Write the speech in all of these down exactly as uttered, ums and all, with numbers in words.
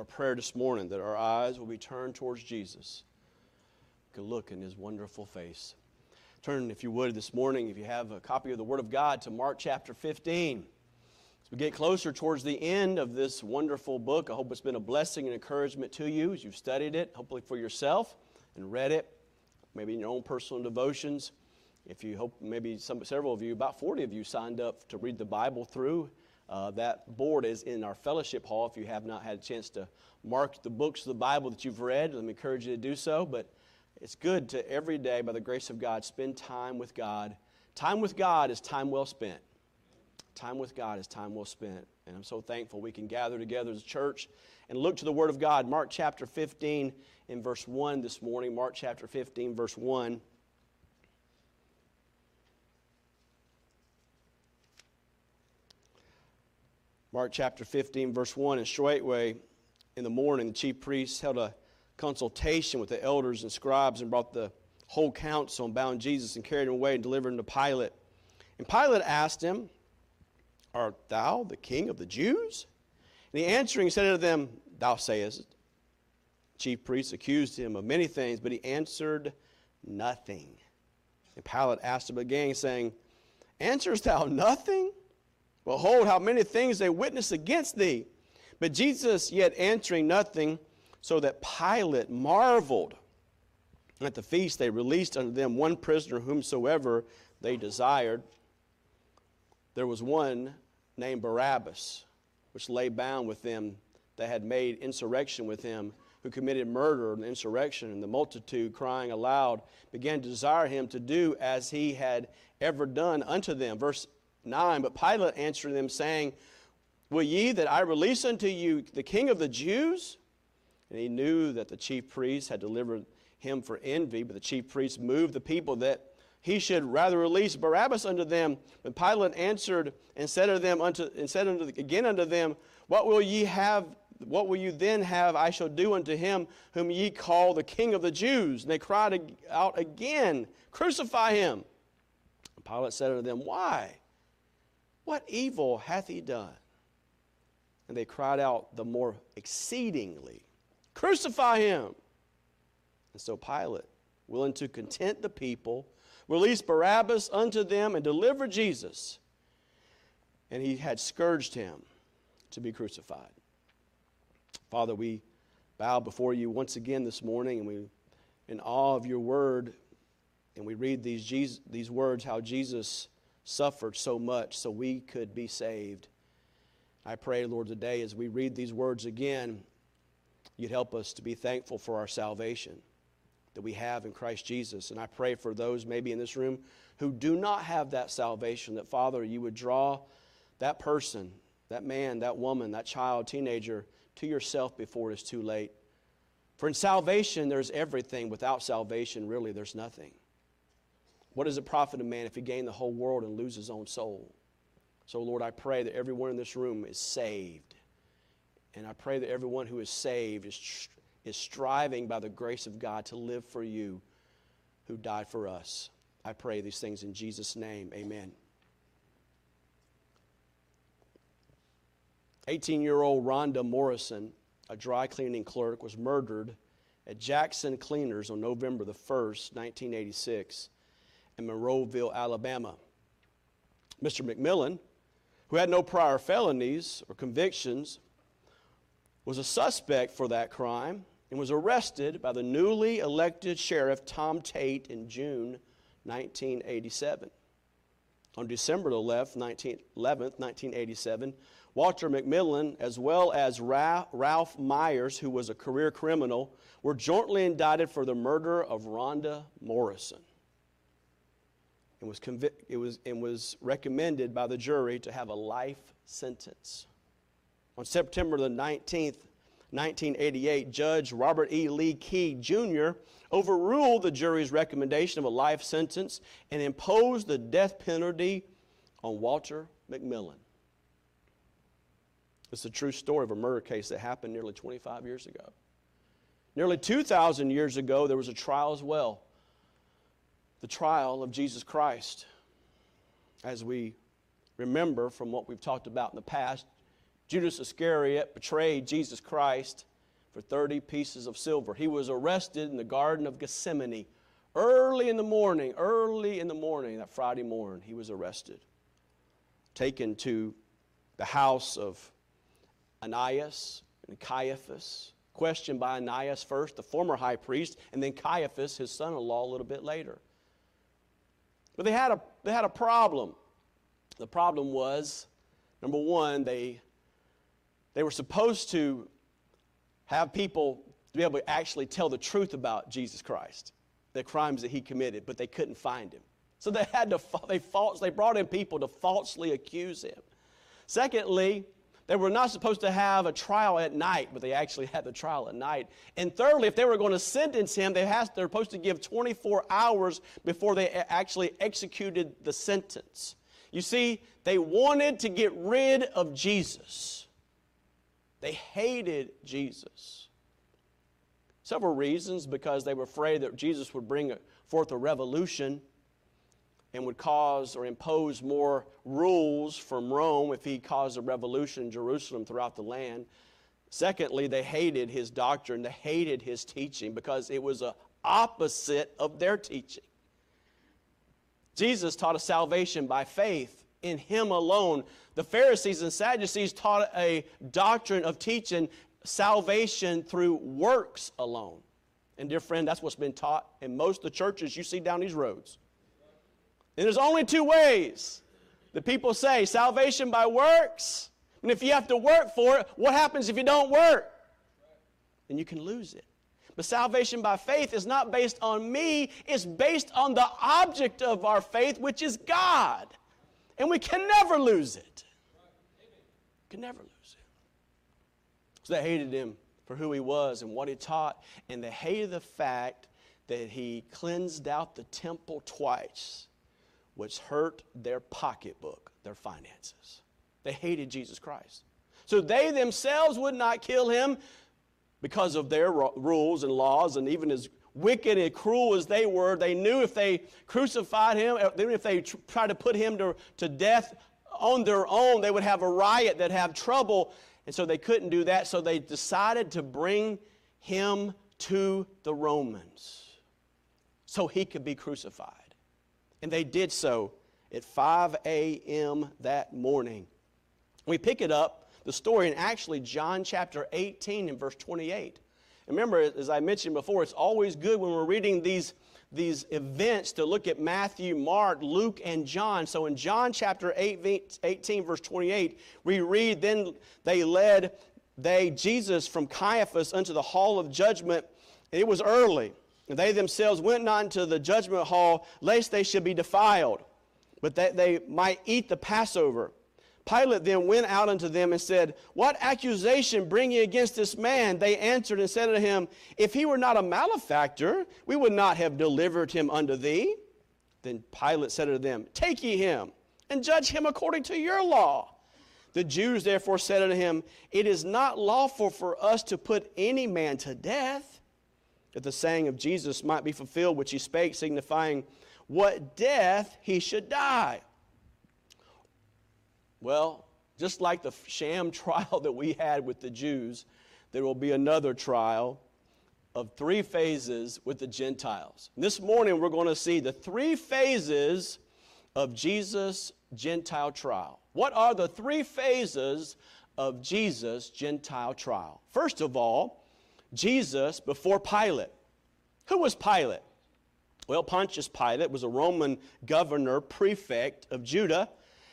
Our prayer this morning that our eyes will be turned towards Jesus. Good look in his wonderful face. Turn, if you would, this morning, if you have a copy of the Word of God, to Mark chapter fifteen. As we get closer towards the end of this wonderful book, I hope it's been a blessing and encouragement to you as you've studied it, hopefully for yourself, and read it, maybe in your own personal devotions. If you hope, maybe some, several of you, about forty of you signed up to read the Bible through. Uh, that board is in our fellowship hall. If you have not had a chance to mark the books of the Bible that you've read, let me encourage you to do so. But it's good to every day, by the grace of God, spend time with God. Time with God is time well spent. Time with God is time well spent. And I'm so thankful we can gather together as a church and look to the Word of God. Mark chapter fifteen in verse one this morning. Mark chapter fifteen, verse one. Mark chapter fifteen, verse one, and straightway in the morning the chief priests held a consultation with the elders and scribes and brought the whole council and bound Jesus and carried him away and delivered him to Pilate. And Pilate asked him, Art thou the king of the Jews? And he answering said unto them, Thou sayest. Chief priests accused him of many things, but he answered nothing. And Pilate asked him again, saying, Answerest thou nothing? Behold, how many things they witness against thee. But Jesus yet answering nothing, so that Pilate marveled. And at the feast they released unto them one prisoner whomsoever they desired. There was one named Barabbas, which lay bound with them that had made insurrection with him, who committed murder and insurrection. And the multitude, crying aloud, began to desire him to do as he had ever done unto them. Verse nine, but Pilate answered them, saying, Will ye that I release unto you the king of the Jews? And he knew that the chief priests had delivered him for envy, but the chief priests moved the people that he should rather release Barabbas unto them. But Pilate answered and said unto them, unto, and said unto, again unto them, What will ye have? What will you then have? I shall do unto him whom ye call the king of the Jews. And they cried out again, Crucify him. And Pilate said unto them, Why? What evil hath he done? And they cried out the more exceedingly, Crucify him. And so Pilate, willing to content the people, released Barabbas unto them and delivered Jesus. And he had scourged him to be crucified. Father, we bow before you once again this morning, and we, in awe of your word, and we read these, Jesus, these words, how Jesus suffered so much so we could be saved. I pray, Lord, today as we read these words again, you'd help us to be thankful for our salvation that we have in Christ Jesus. And I pray for those maybe in this room who do not have that salvation, that, Father, you would draw that person, that man, that woman, that child, teenager, to yourself before it is too late. For in salvation, there's everything. Without salvation, really, there's nothing. What does it profit a man if he gain the whole world and lose his own soul? So, Lord, I pray that everyone in this room is saved. And I pray that everyone who is saved is, is striving by the grace of God to live for you who died for us. I pray these things in Jesus' name. Amen. eighteen-year-old Rhonda Morrison, a dry cleaning clerk, was murdered at Jackson Cleaners on November the first, nineteen eighty-six. In Monroeville, Alabama. Mister McMillan, who had no prior felonies or convictions, was a suspect for that crime and was arrested by the newly elected Sheriff Tom Tate in June nineteen eighty-seven. On December eleventh, nineteen eighty-seven, Walter McMillan, as well as Ra- Ralph Myers, who was a career criminal, were jointly indicted for the murder of Rhonda Morrison. It was, it, was, it was recommended by the jury to have a life sentence. On September the nineteenth, nineteen eighty-eight, Judge Robert E. Lee Key Junior overruled the jury's recommendation of a life sentence and imposed the death penalty on Walter McMillan. It's a true story of a murder case that happened nearly twenty-five years ago. Nearly two thousand years ago, there was a trial as well. The trial of Jesus Christ. As we remember from what we've talked about in the past, Judas Iscariot betrayed Jesus Christ for thirty pieces of silver. He was arrested in the Garden of Gethsemane. Early in the morning, early in the morning, that Friday morning, he was arrested. Taken to the house of Anias and Caiaphas. Questioned by Anias first, the former high priest, and then Caiaphas, his son-in-law, a little bit later. But they had a, they had a problem. The problem was, number one, they, they were supposed to have people to be able to actually tell the truth about Jesus Christ, the crimes that he committed, but they couldn't find him. So they had to, they, false, they brought in people to falsely accuse him. Secondly, they were not supposed to have a trial at night, but they actually had the trial at night. And thirdly, if they were going to sentence him, they had, they were supposed to give twenty-four hours before they actually executed the sentence. You see, they wanted to get rid of Jesus. They hated Jesus. Several reasons, because they were afraid that Jesus would bring forth a revolution and would cause or impose more rules from Rome if he caused a revolution in Jerusalem throughout the land. Secondly, they hated his doctrine. They hated his teaching because it was the opposite of their teaching. Jesus taught a salvation by faith in him alone. The Pharisees and Sadducees taught a doctrine of teaching salvation through works alone. And dear friend, that's what's been taught in most of the churches you see down these roads. And there's only two ways that people say, salvation by works, and if you have to work for it, what happens if you don't work? Then you can lose it. But salvation by faith is not based on me, it's based on the object of our faith, which is God. And we can never lose it. We can never lose it. So they hated him for who he was and what he taught, and they hated the fact that he cleansed out the temple twice, which hurt their pocketbook, their finances. They hated Jesus Christ. So they themselves would not kill him because of their rules and laws, and even as wicked and cruel as they were, they knew if they crucified him, even if they tried to put him to, to death on their own, they would have a riot, they'd have trouble, and so they couldn't do that, so they decided to bring him to the Romans so he could be crucified. And they did so at five A M that morning. We pick it up, the story, in actually John chapter eighteen and verse twenty-eight. And remember, as I mentioned before, it's always good when we're reading these, these events to look at Matthew, Mark, Luke, and John. So in John chapter eighteen, verse twenty-eight, we read, Then they led they Jesus from Caiaphas unto the hall of judgment, and it was early. And they themselves went not into the judgment hall, lest they should be defiled, but that they might eat the Passover. Pilate then went out unto them and said, What accusation bring ye against this man? They answered and said unto him, If he were not a malefactor, we would not have delivered him unto thee. Then Pilate said unto them, Take ye him, and judge him according to your law. The Jews therefore said unto him, It is not lawful for us to put any man to death, that the saying of Jesus might be fulfilled, which he spake, signifying what death he should die. Well, just like the sham trial that we had with the Jews, there will be another trial of three phases with the Gentiles. This morning we're going to see the three phases of Jesus' Gentile trial. What are the three phases of Jesus' Gentile trial? First of all, Jesus before Pilate. Who was Pilate? Well, Pontius Pilate was a Roman governor, prefect of Judah.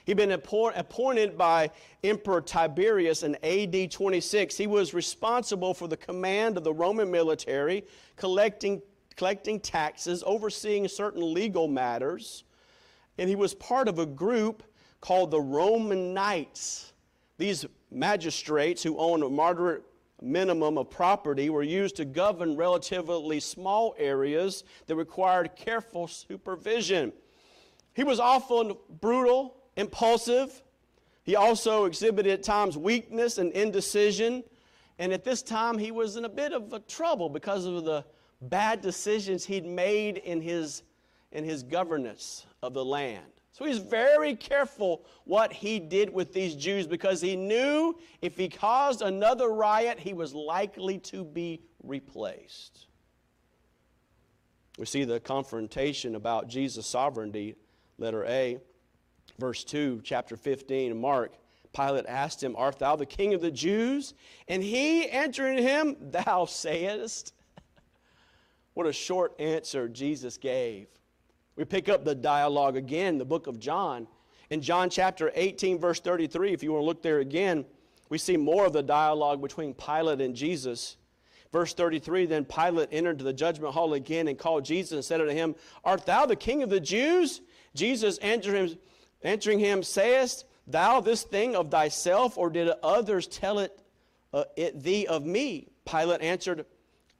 He'd been appointed by Emperor Tiberius in A D twenty-six. He was responsible for the command of the Roman military, collecting, collecting taxes, overseeing certain legal matters. And he was part of a group called the Roman Knights. These magistrates who owned a moderate minimum of property were used to govern relatively small areas that required careful supervision. He was often brutal, impulsive. He also exhibited at times weakness and indecision. And at this time, he was in a bit of a trouble because of the bad decisions he'd made in his, in his governance of the land. So he's very careful what he did with these Jews, because he knew if he caused another riot, he was likely to be replaced. We see the confrontation about Jesus' sovereignty, letter A, verse two, chapter fifteen, Mark. Pilate asked him, "Art thou the king of the Jews?" And he answering him, "Thou sayest." What a short answer Jesus gave. We pick up the dialogue again in the book of John. In John chapter eighteen, verse thirty-three, if you want to look there again, we see more of the dialogue between Pilate and Jesus. Verse thirty-three, "Then Pilate entered the judgment hall again and called Jesus and said unto him, Art thou the king of the Jews? Jesus answering him, Sayest thou this thing of thyself, or did others tell it, uh, it thee of me? Pilate answered,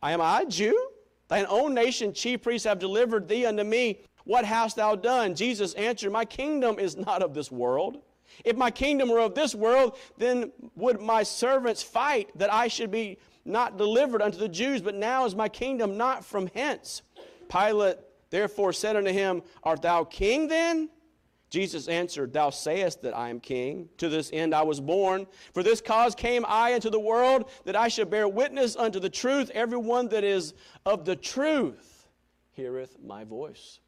Am I a Jew? Thine own nation chief priests have delivered thee unto me. What hast thou done? Jesus answered, My kingdom is not of this world. If my kingdom were of this world, then would my servants fight that I should be not delivered unto the Jews, but now is my kingdom not from hence. Pilate therefore said unto him, Art thou king then? Jesus answered, Thou sayest that I am king. To this end I was born. For this cause came I into the world, that I should bear witness unto the truth. Everyone that is of the truth heareth my voice."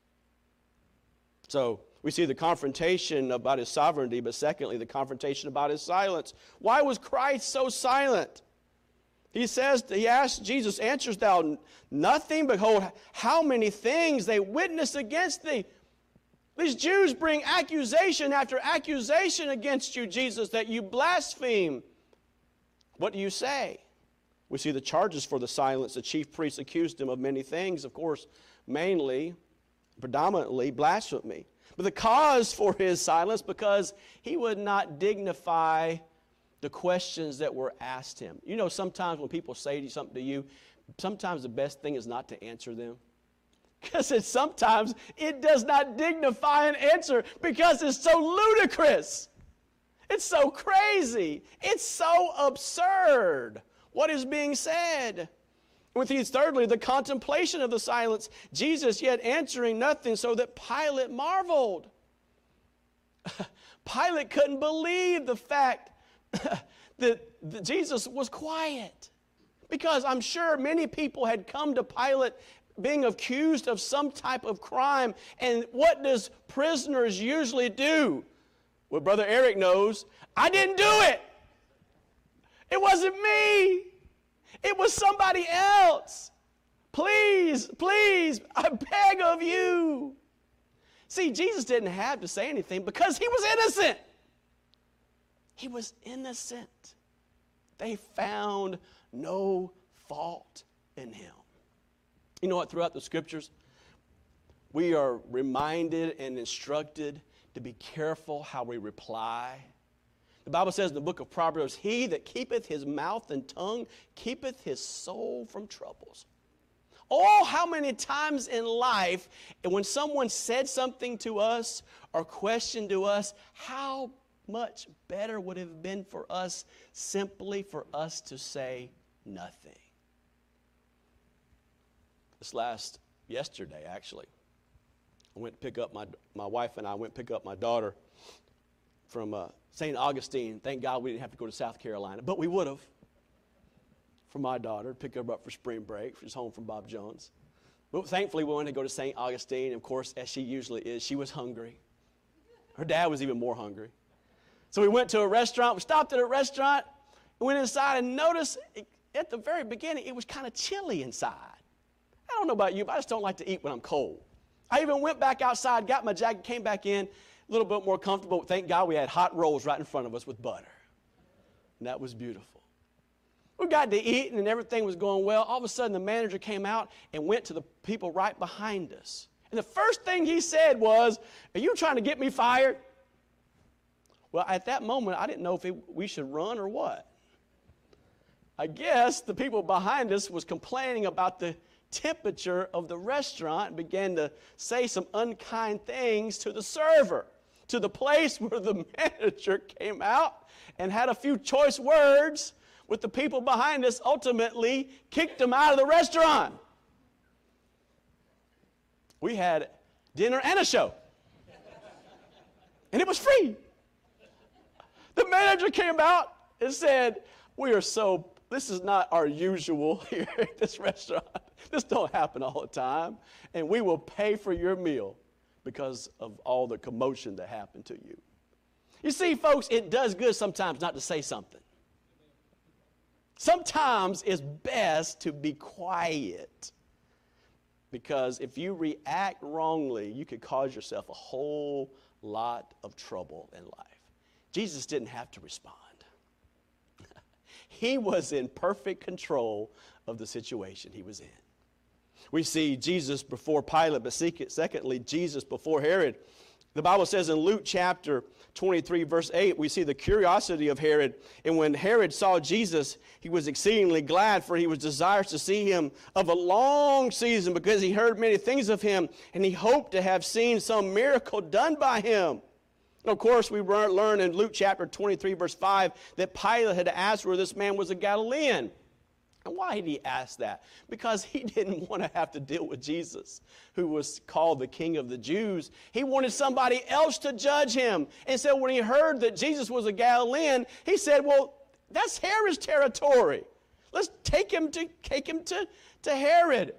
So we see the confrontation about his sovereignty, but secondly, the confrontation about his silence. Why was Christ so silent? He says, he asks, Jesus, "Answers thou nothing? Behold, how many things they witness against thee." These Jews bring accusation after accusation against you, Jesus, that you blaspheme. What do you say? We see the charges for the silence. The chief priests accused him of many things, of course, mainly, predominantly blasphemy. But the cause for his silence, because he would not dignify the questions that were asked him. You know, sometimes when people say something to you, sometimes the best thing is not to answer them. Because it, sometimes it does not dignify an answer, because it's so ludicrous. It's so crazy. It's so absurd what is being said. With these, thirdly, the contemplation of the silence. Jesus yet answering nothing, so that Pilate marveled. Pilate couldn't believe the fact that, that Jesus was quiet, because I'm sure many people had come to Pilate being accused of some type of crime. And what does prisoners usually do? Well, Brother Eric knows, I didn't do it. It wasn't me. It was somebody else. Please, please, I beg of you. See, Jesus didn't have to say anything because he was innocent. He was innocent. They found no fault in him. You know what? Throughout the Scriptures, we are reminded and instructed to be careful how we reply. The Bible says in the book of Proverbs, "He that keepeth his mouth and tongue keepeth his soul from troubles." Oh, how many times in life, and when someone said something to us or questioned to us, how much better would it have been for us simply for us to say nothing? This last yesterday, actually, I went to pick up my my wife and I went to pick up my daughter from uh, Saint Augustine. Thank God we didn't have to go to South Carolina, but we would have. For my daughter, pick her up for spring break. She's home from Bob Jones. But thankfully, we wanted to go to Saint Augustine. Of course, as she usually is, she was hungry. Her dad was even more hungry. So we went to a restaurant. We stopped at a restaurant, went inside, and noticed it, at the very beginning, it was kind of chilly inside. I don't know about you, but I just don't like to eat when I'm cold. I even went back outside, got my jacket, came back in, a little bit more comfortable. Thank God we had hot rolls right in front of us with butter. And that was beautiful. We got to eating and everything was going well. All of a sudden, the manager came out and went to the people right behind us. And the first thing he said was, "Are you trying to get me fired?" Well, at that moment, I didn't know if it, we should run or what. I guess the people behind us was complaining about the temperature of the restaurant, began to say some unkind things to the server, to the place where the manager came out and had a few choice words with the people behind us, ultimately kicked them out of the restaurant. We had dinner and a show. And it was free. The manager came out and said, we are so, this is not our usual here at this restaurant. This don't happen all the time. And we will pay for your meal because of all the commotion that happened to you. You see, folks, it does good sometimes not to say something. Sometimes it's best to be quiet, because if you react wrongly, you could cause yourself a whole lot of trouble in life. Jesus didn't have to respond. He was in perfect control of the situation he was in. We see Jesus before Pilate, but secondly, Jesus before Herod. The Bible says in Luke chapter twenty-three, verse eight, we see the curiosity of Herod. And when Herod saw Jesus, he was exceedingly glad, for he was desirous to see him of a long season, because he heard many things of him, and he hoped to have seen some miracle done by him. And of course, we learn in Luke chapter twenty-three, verse five, that Pilate had asked where this man was a Galilean. And why did he ask that? Because he didn't want to have to deal with Jesus, who was called the King of the Jews. He wanted somebody else to judge him. And so when he heard that Jesus was a Galilean, he said, well, that's Herod's territory. Let's take him to, take him to, to Herod.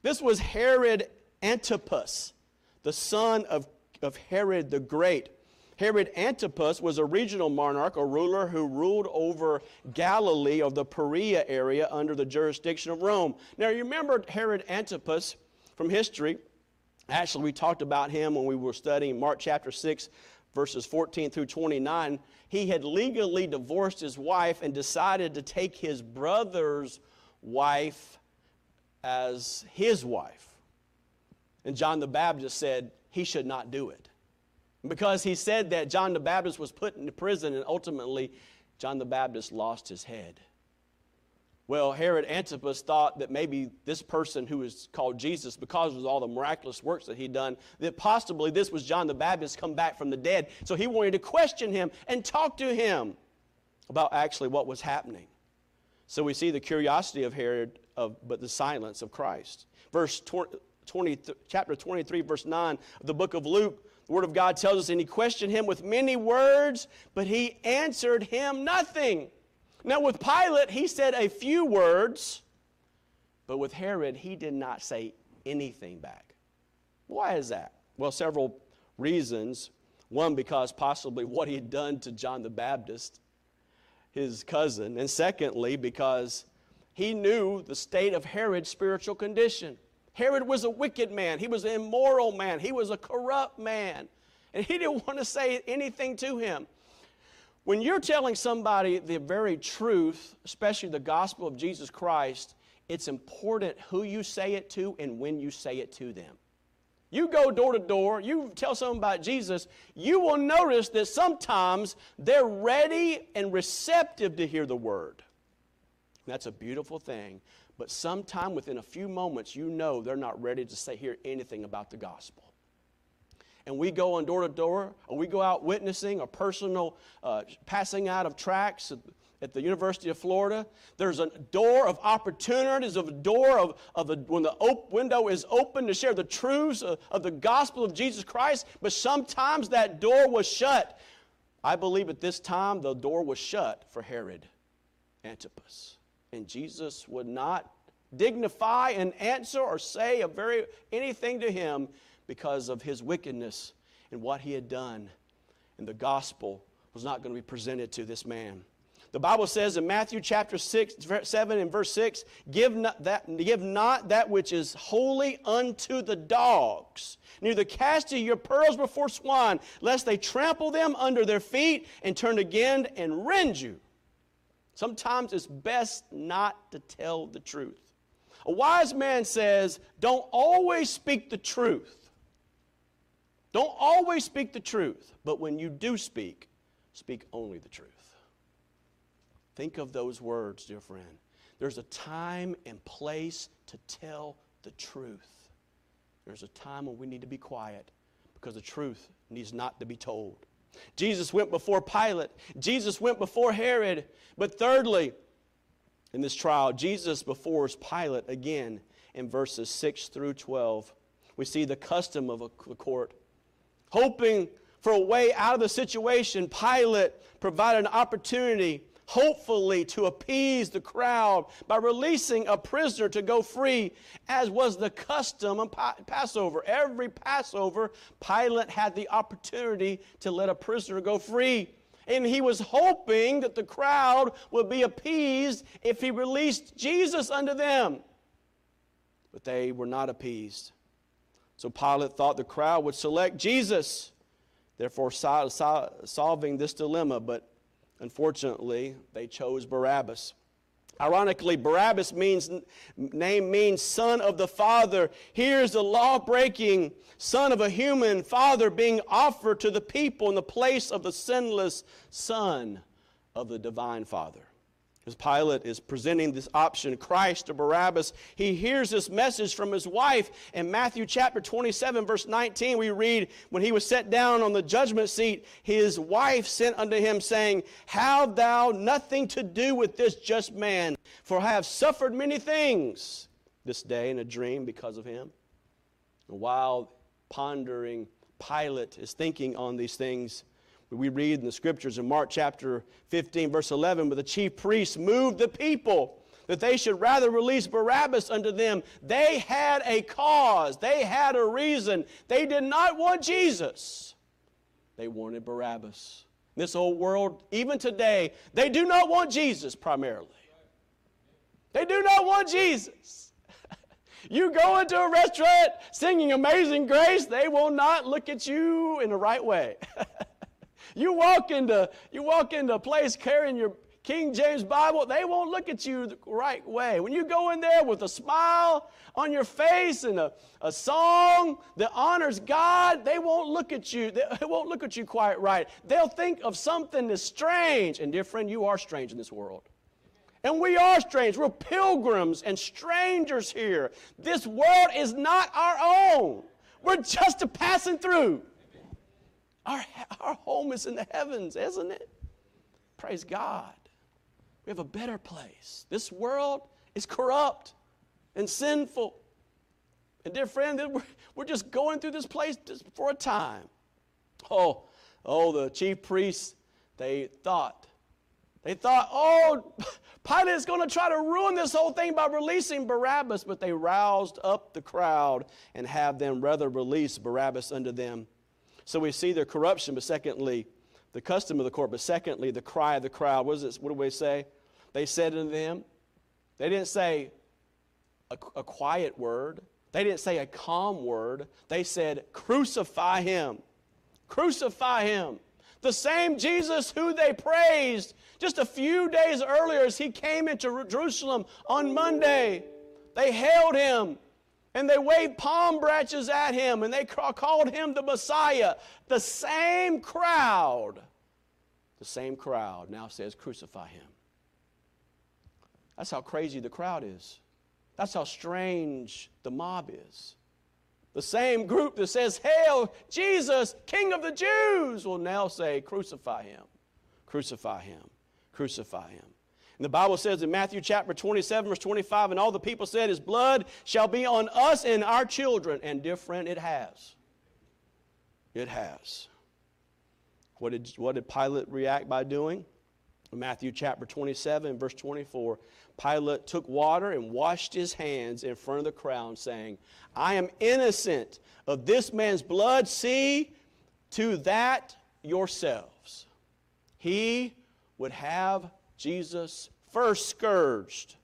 This was Herod Antipas, the son of, of Herod the Great. Herod Antipas was a regional monarch, a ruler who ruled over Galilee or the Perea area under the jurisdiction of Rome. Now, you remember Herod Antipas from history. Actually, we talked about him when we were studying Mark chapter six, verses fourteen through twenty-nine. He had legally divorced his wife and decided to take his brother's wife as his wife. And John the Baptist said he should not do it. Because he said that, John the Baptist was put into prison, and ultimately John the Baptist lost his head. Well, Herod Antipas thought that maybe this person who is called Jesus, because of all the miraculous works that he'd done, that possibly this was John the Baptist come back from the dead. So he wanted to question him and talk to him about actually what was happening. So we see the curiosity of Herod, of, but the silence of Christ. Verse twenty, chapter twenty-three, verse nine of the book of Luke, the Word of God tells us, and he questioned him with many words, but he answered him nothing. Now, with Pilate, he said a few words, but with Herod, he did not say anything back. Why is that? Well, several reasons. One, because possibly what he had done to John the Baptist, his cousin, and secondly, because he knew the state of Herod's spiritual condition. Herod was a wicked man. He was an immoral man. He was a corrupt man. And he didn't want to say anything to him. When you're telling somebody the very truth, especially the gospel of Jesus Christ, it's important who you say it to and when you say it to them. You go door to door, you tell someone about Jesus, you will notice that sometimes they're ready and receptive to hear the word. And that's a beautiful thing. But sometime within a few moments, you know they're not ready to say, hear anything about the gospel. And we go on door to door, or we go out witnessing, or personal uh, passing out of tracts at, at the University of Florida. There's a door of opportunities, of a door of, of a, when the op window is open to share the truths of, of the gospel of Jesus Christ. But sometimes that door was shut. I believe at this time the door was shut for Herod Antipas. And Jesus would not dignify an answer or say a very anything to him because of his wickedness and what he had done. And the gospel was not going to be presented to this man. The Bible says in Matthew chapter six, seven and verse six, give not that, give not that which is holy unto the dogs. Neither cast ye your pearls before swine, lest they trample them under their feet and turn again and rend you. Sometimes it's best not to tell the truth. A wise man says, don't always speak the truth. Don't always speak the truth. But when you do speak, speak only the truth. Think of those words, dear friend. There's a time and place to tell the truth. There's a time when we need to be quiet because the truth needs not to be told. Jesus went before Pilate. Jesus went before Herod. But thirdly, in this trial, Jesus before Pilate again in verses six through twelve. We see the custom of the court. Hoping for a way out of the situation, Pilate provided an opportunity, hopefully, to appease the crowd by releasing a prisoner to go free, as was the custom on Passover. Every Passover, Pilate had the opportunity to let a prisoner go free. And he was hoping that the crowd would be appeased if he released Jesus unto them. But they were not appeased. So Pilate thought the crowd would select Jesus, therefore sol- sol- solving this dilemma. But unfortunately, they chose Barabbas. Ironically, Barabbas means, name means son of the father. Here's the law-breaking son of a human father being offered to the people in the place of the sinless son of the divine father. As Pilate is presenting this option, Christ or Barabbas, he hears this message from his wife. In Matthew chapter twenty-seven, verse nineteen, we read, when he was set down on the judgment seat, his wife sent unto him, saying, "Have thou nothing to do with this just man? For I have suffered many things this day in a dream because of him." And while pondering, Pilate is thinking on these things. We read in the scriptures in Mark chapter fifteen, verse eleven, "But the chief priests moved the people that they should rather release Barabbas unto them." They had a cause. They had a reason. They did not want Jesus. They wanted Barabbas. This whole world, even today, they do not want Jesus primarily. They do not want Jesus. You go into a restaurant singing Amazing Grace, they will not look at you in the right way. You walk into you walk into a place carrying your King James Bible, they won't look at you the right way. When you go in there with a smile on your face and a, a song that honors God, they won't look at you. They won't look at you quite right. They'll think of something that's strange. And dear friend, you are strange in this world. And we are strange. We're pilgrims and strangers here. This world is not our own. We're just a passing through. Our, our home is in the heavens, isn't it? Praise God. We have a better place. This world is corrupt and sinful. And dear friend, we're, we're just going through this place just for a time. Oh, oh, the chief priests, they thought, they thought, oh, Pilate's going to try to ruin this whole thing by releasing Barabbas. But they roused up the crowd and have them rather release Barabbas unto them. So we see their corruption, but secondly, the custom of the court, but secondly, the cry of the crowd. What, is this, what do we say? They said unto them, they didn't say a, a quiet word. They didn't say a calm word. They said, "Crucify him. Crucify him." The same Jesus who they praised just a few days earlier as he came into Jerusalem on Monday. They hailed him. And they waved palm branches at him, and they called him the Messiah. The same crowd, the same crowd now says, "Crucify him." That's how crazy the crowd is. That's how strange the mob is. The same group that says, "Hail Jesus, King of the Jews," will now say, "Crucify him, crucify him, crucify him." And the Bible says in Matthew chapter twenty-seven, verse twenty-five, "And all the people said, his blood shall be on us and our children." And dear friend, it has. It has. What did, what did Pilate react by doing? In Matthew chapter twenty-seven, verse twenty-four, Pilate took water and washed his hands in front of the crowd, saying, "I am innocent of this man's blood. See to that yourselves." He would have Jesus first scourged.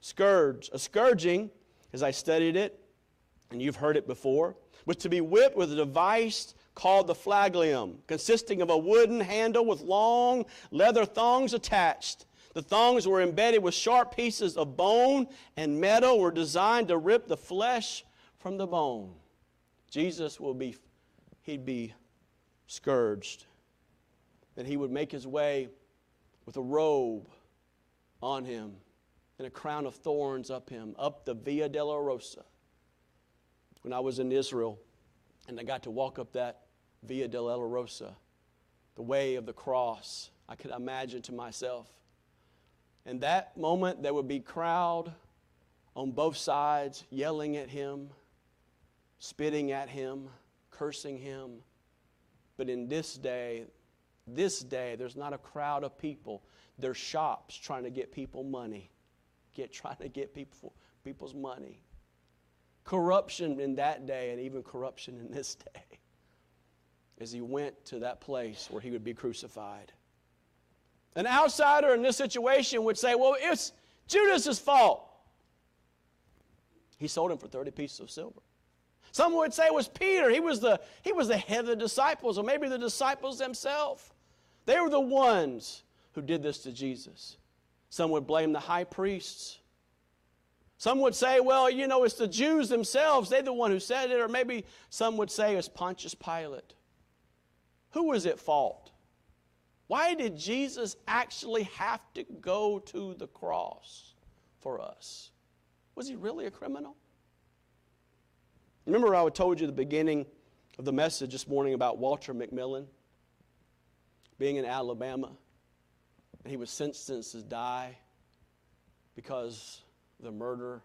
Scourge. A scourging, as I studied it, and you've heard it before, was to be whipped with a device called the flagellum, consisting of a wooden handle with long leather thongs attached. The thongs were embedded with sharp pieces of bone and metal, were designed to rip the flesh from the bone. Jesus will be, he'd be scourged. Then he would make his way with a robe on him and a crown of thorns up him, up the Via Della Rosa. When I was in Israel and I got to walk up that Via Della Rosa, the way of the cross, I could imagine to myself. In that moment, there would be crowd on both sides yelling at him, spitting at him, cursing him. But in this day, this day, there's not a crowd of people. There's shops trying to get people money, get trying to get people people's money. Corruption in that day, and even corruption in this day, as he went to that place where he would be crucified. An outsider in this situation would say, well, it's Judas' fault. He sold him for thirty pieces of silver. Some would say it was Peter. He was the, he was the head of the disciples, or maybe the disciples themselves. They were the ones who did this to Jesus. Some would blame the high priests. Some would say, well, you know, it's the Jews themselves. They're the one who said it. Or maybe some would say it's Pontius Pilate. Who was at fault? Why did Jesus actually have to go to the cross for us? Was he really a criminal? Remember, I told you at the beginning of the message this morning about Walter McMillan being in Alabama. And he was sentenced to die because of the murder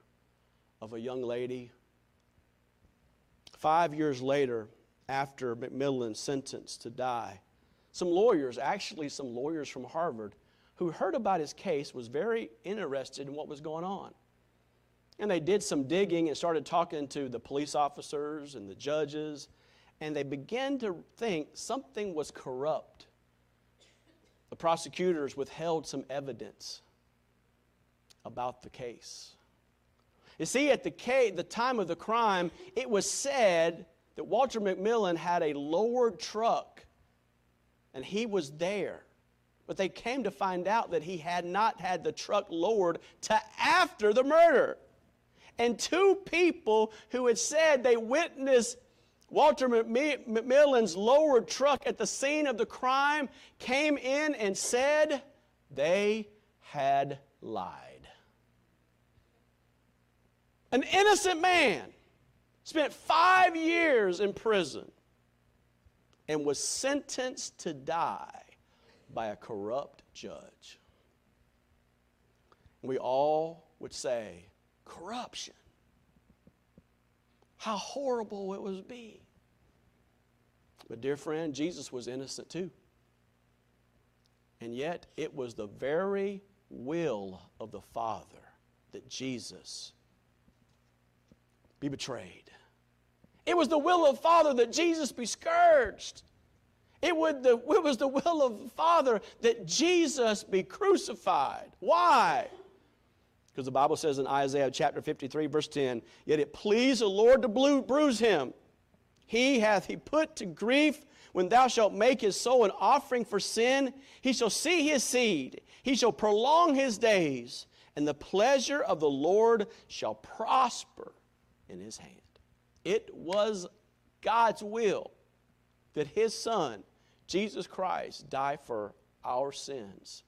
of a young lady. Five years later, after McMillan's sentence to die, some lawyers, actually some lawyers from Harvard, who heard about his case, was very interested in what was going on. And they did some digging and started talking to the police officers and the judges, and they began to think something was corrupt. The prosecutors withheld some evidence about the case. You see, at the, case, the time of the crime, it was said that Walter McMillan had a lowered truck, and he was there. But they came to find out that he had not had the truck lowered to after the murder. And two people who had said they witnessed Walter McMillan's lowered truck at the scene of the crime came in and said they had lied. An innocent man spent five years in prison and was sentenced to die by a corrupt judge. We all would say, corruption. How horrible it would be. But dear friend, Jesus was innocent too. And yet, it was the very will of the Father that Jesus be betrayed. It was the will of the Father that Jesus be scourged. It, would the, it was the will of the Father that Jesus be crucified. Why? Because the Bible says in Isaiah chapter fifty-three, verse ten, yet it pleased the Lord to bruise him. He hath he put to grief when thou shalt make his soul an offering for sin. He shall see his seed. He shall prolong his days. And the pleasure of the Lord shall prosper in his hand. It was God's will that his Son, Jesus Christ, die for our sins,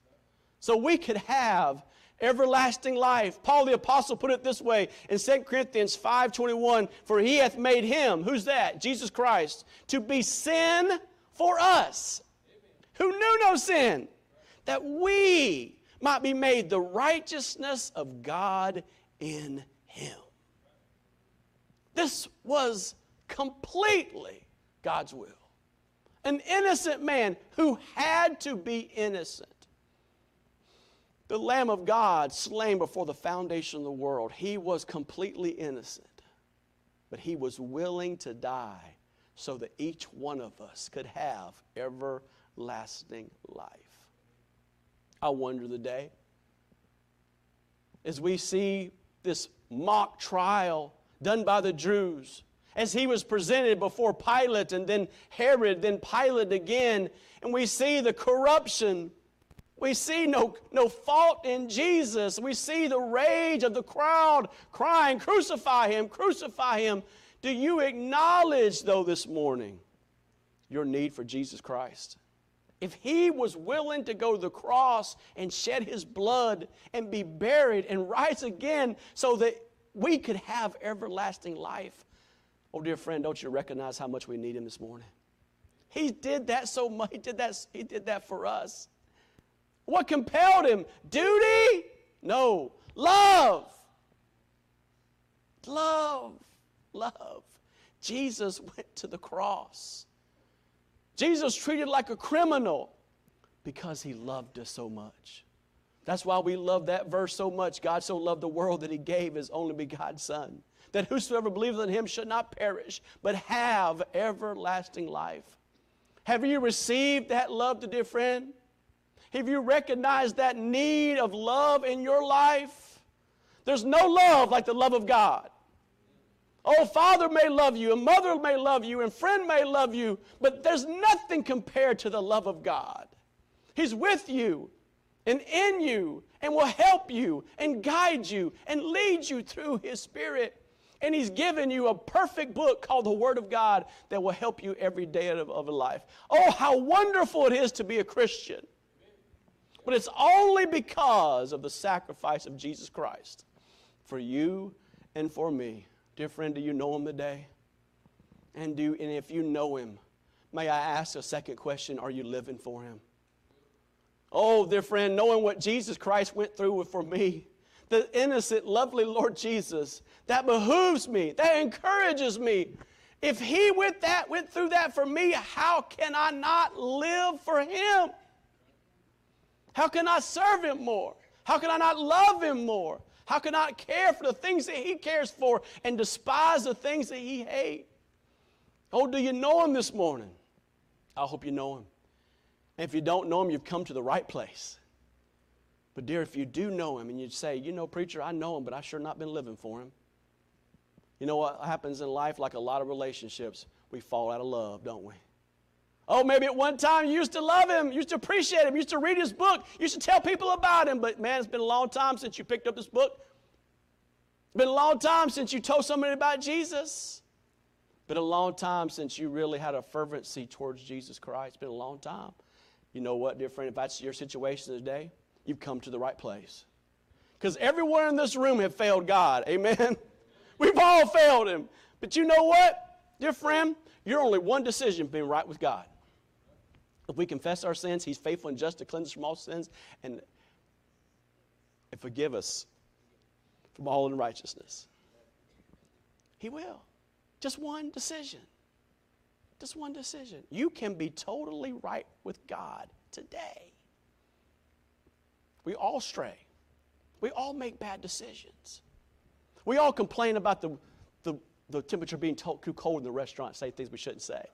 so we could have everlasting life. Paul the Apostle put it this way in Second Corinthians five twenty-one, for he hath made him, who's that? Jesus Christ, to be sin for us, who knew no sin, that we might be made the righteousness of God in him. This was completely God's will. An innocent man who had to be innocent. The Lamb of God slain before the foundation of the world. He was completely innocent. But he was willing to die so that each one of us could have everlasting life. I wonder today, as we see this mock trial done by the Jews, as he was presented before Pilate and then Herod, then Pilate again, and we see the corruption. We see no, no fault in Jesus. We see the rage of the crowd crying, crucify him, crucify him. Do you acknowledge, though, this morning, your need for Jesus Christ? If he was willing to go to the cross and shed his blood and be buried and rise again so that we could have everlasting life. Oh, dear friend, don't you recognize how much we need him this morning? He did that so much. He did that, he did that for us. What compelled him? Duty? No. Love. Love. Love. Jesus went to the cross Jesus treated like a criminal because he loved us so much. That's why we love that verse so much. God so loved the world that he gave his only begotten Son, that whosoever believes in him should not perish, but have everlasting life. Have you received that love, dear friend? Have you recognized that need of love in your life? There's no love like the love of God. Oh, father may love you, and mother may love you, and friend may love you, but there's nothing compared to the love of God. He's with you and in you and will help you and guide you and lead you through his Spirit. And he's given you a perfect book called the Word of God that will help you every day of, of life. Oh, how wonderful it is to be a Christian. But it's only because of the sacrifice of Jesus Christ for you and for me. Dear friend, do you know him today? And, do, and if you know him, may I ask a second question? Are you living for him? Oh, dear friend, knowing what Jesus Christ went through for me, the innocent, lovely Lord Jesus, that behooves me, that encourages me. If he went, that, went through that for me, how can I not live for him? How can I serve him more? How can I not love him more? How can I care for the things that he cares for and despise the things that he hates? Oh, do you know him this morning? I hope you know him. And if you don't know him, you've come to the right place. But dear, if you do know him and you say, you know, preacher, I know him, but I sure not been living for him. You know what happens in life? Like a lot of relationships, we fall out of love, don't we? Oh, maybe at one time you used to love him, you used to appreciate him, you used to read his book, you used to tell people about him, but man, it's been a long time since you picked up this book. It's been a long time since you told somebody about Jesus. It's been a long time since you really had a fervency towards Jesus Christ. It's been a long time. You know what, dear friend, if that's your situation today, you've come to the right place. Because everyone in this room have failed God, amen? We've all failed him. But you know what, dear friend? You're only one decision being right with God. If we confess our sins, he's faithful and just to cleanse us from all sins and forgive us from all unrighteousness. He will. Just one decision. Just one decision. You can be totally right with God today. We all stray. We all make bad decisions. We all complain about the, the, the temperature being too cold in the restaurant, say things we shouldn't say.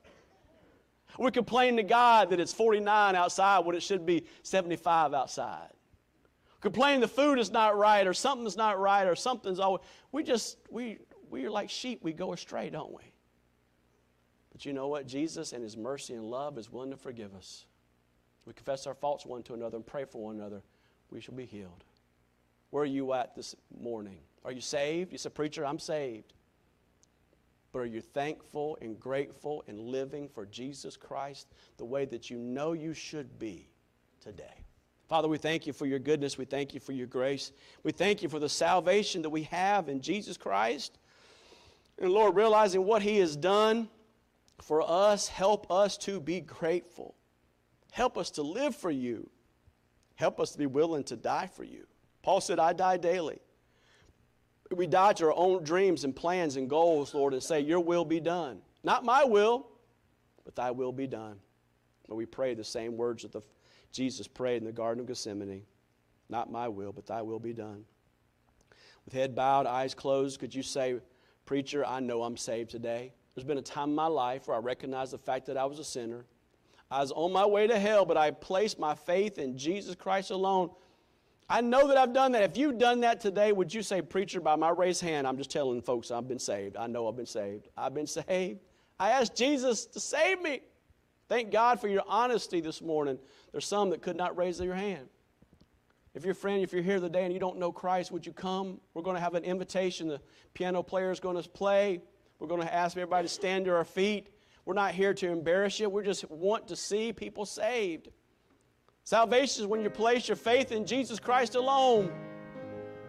We complain to God that it's forty-nine outside when it should be seventy-five outside. Complain the food is not right or something's not right or something's always. We just, we, we're like sheep. We go astray, don't we? But you know what? Jesus and his mercy and love is willing to forgive us. We confess our faults one to another and pray for one another. We shall be healed. Where are you at this morning? Are you saved? You say, preacher, I'm saved. But are you thankful and grateful and living for Jesus Christ the way that you know you should be today? Father, we thank you for your goodness. We thank you for your grace. We thank you for the salvation that we have in Jesus Christ. And Lord, realizing what he has done for us, help us to be grateful. Help us to live for you. Help us to be willing to die for you. Paul said, I die daily. We die to our own dreams and plans and goals, Lord, and say, your will be done. Not my will, but thy will be done. But we pray the same words that the, Jesus prayed in the Garden of Gethsemane. Not my will, but thy will be done. With head bowed, eyes closed, could you say, preacher, I know I'm saved today. There's been a time in my life where I recognized the fact that I was a sinner. I was on my way to hell, but I placed my faith in Jesus Christ alone. I know that I've done that. If you've done that today, would you say, preacher, by my raised hand, I'm just telling folks I've been saved. I know I've been saved. I've been saved. I asked Jesus to save me. Thank God for your honesty this morning. There's some that could not raise their hand. If your friend, if you're here today and you don't know Christ, would you come? We're going to have an invitation. The piano player is going to play. We're going to ask everybody to stand to our feet. We're not here to embarrass you. We just want to see people saved. Salvation is when you place your faith in Jesus Christ alone.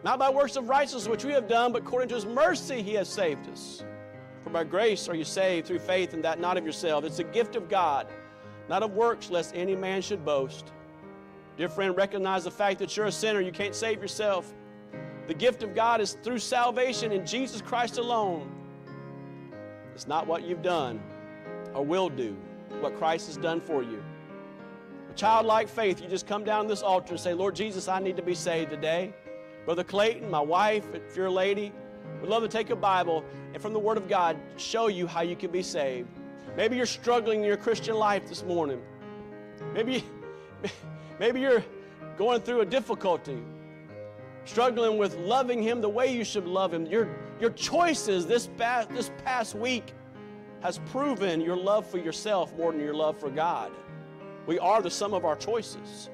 Not by works of righteousness which we have done, but according to his mercy he has saved us. For by grace are you saved through faith, and that not of yourself. It's a gift of God, not of works, lest any man should boast. Dear friend, recognize the fact that you're a sinner. You can't save yourself. The gift of God is through salvation in Jesus Christ alone. It's not what you've done or will do, what Christ has done for you. With childlike faith, you just come down to this altar and say, Lord Jesus, I need to be saved today. Brother Clayton, my wife, if you're a lady, we'd love to take a Bible and from the Word of God show you how you can be saved. Maybe you're struggling in your Christian life this morning. Maybe, maybe you're going through a difficulty, struggling with loving Him the way you should love Him. Your, your choices this past, this past week has proven your love for yourself more than your love for God. We are the sum of our choices.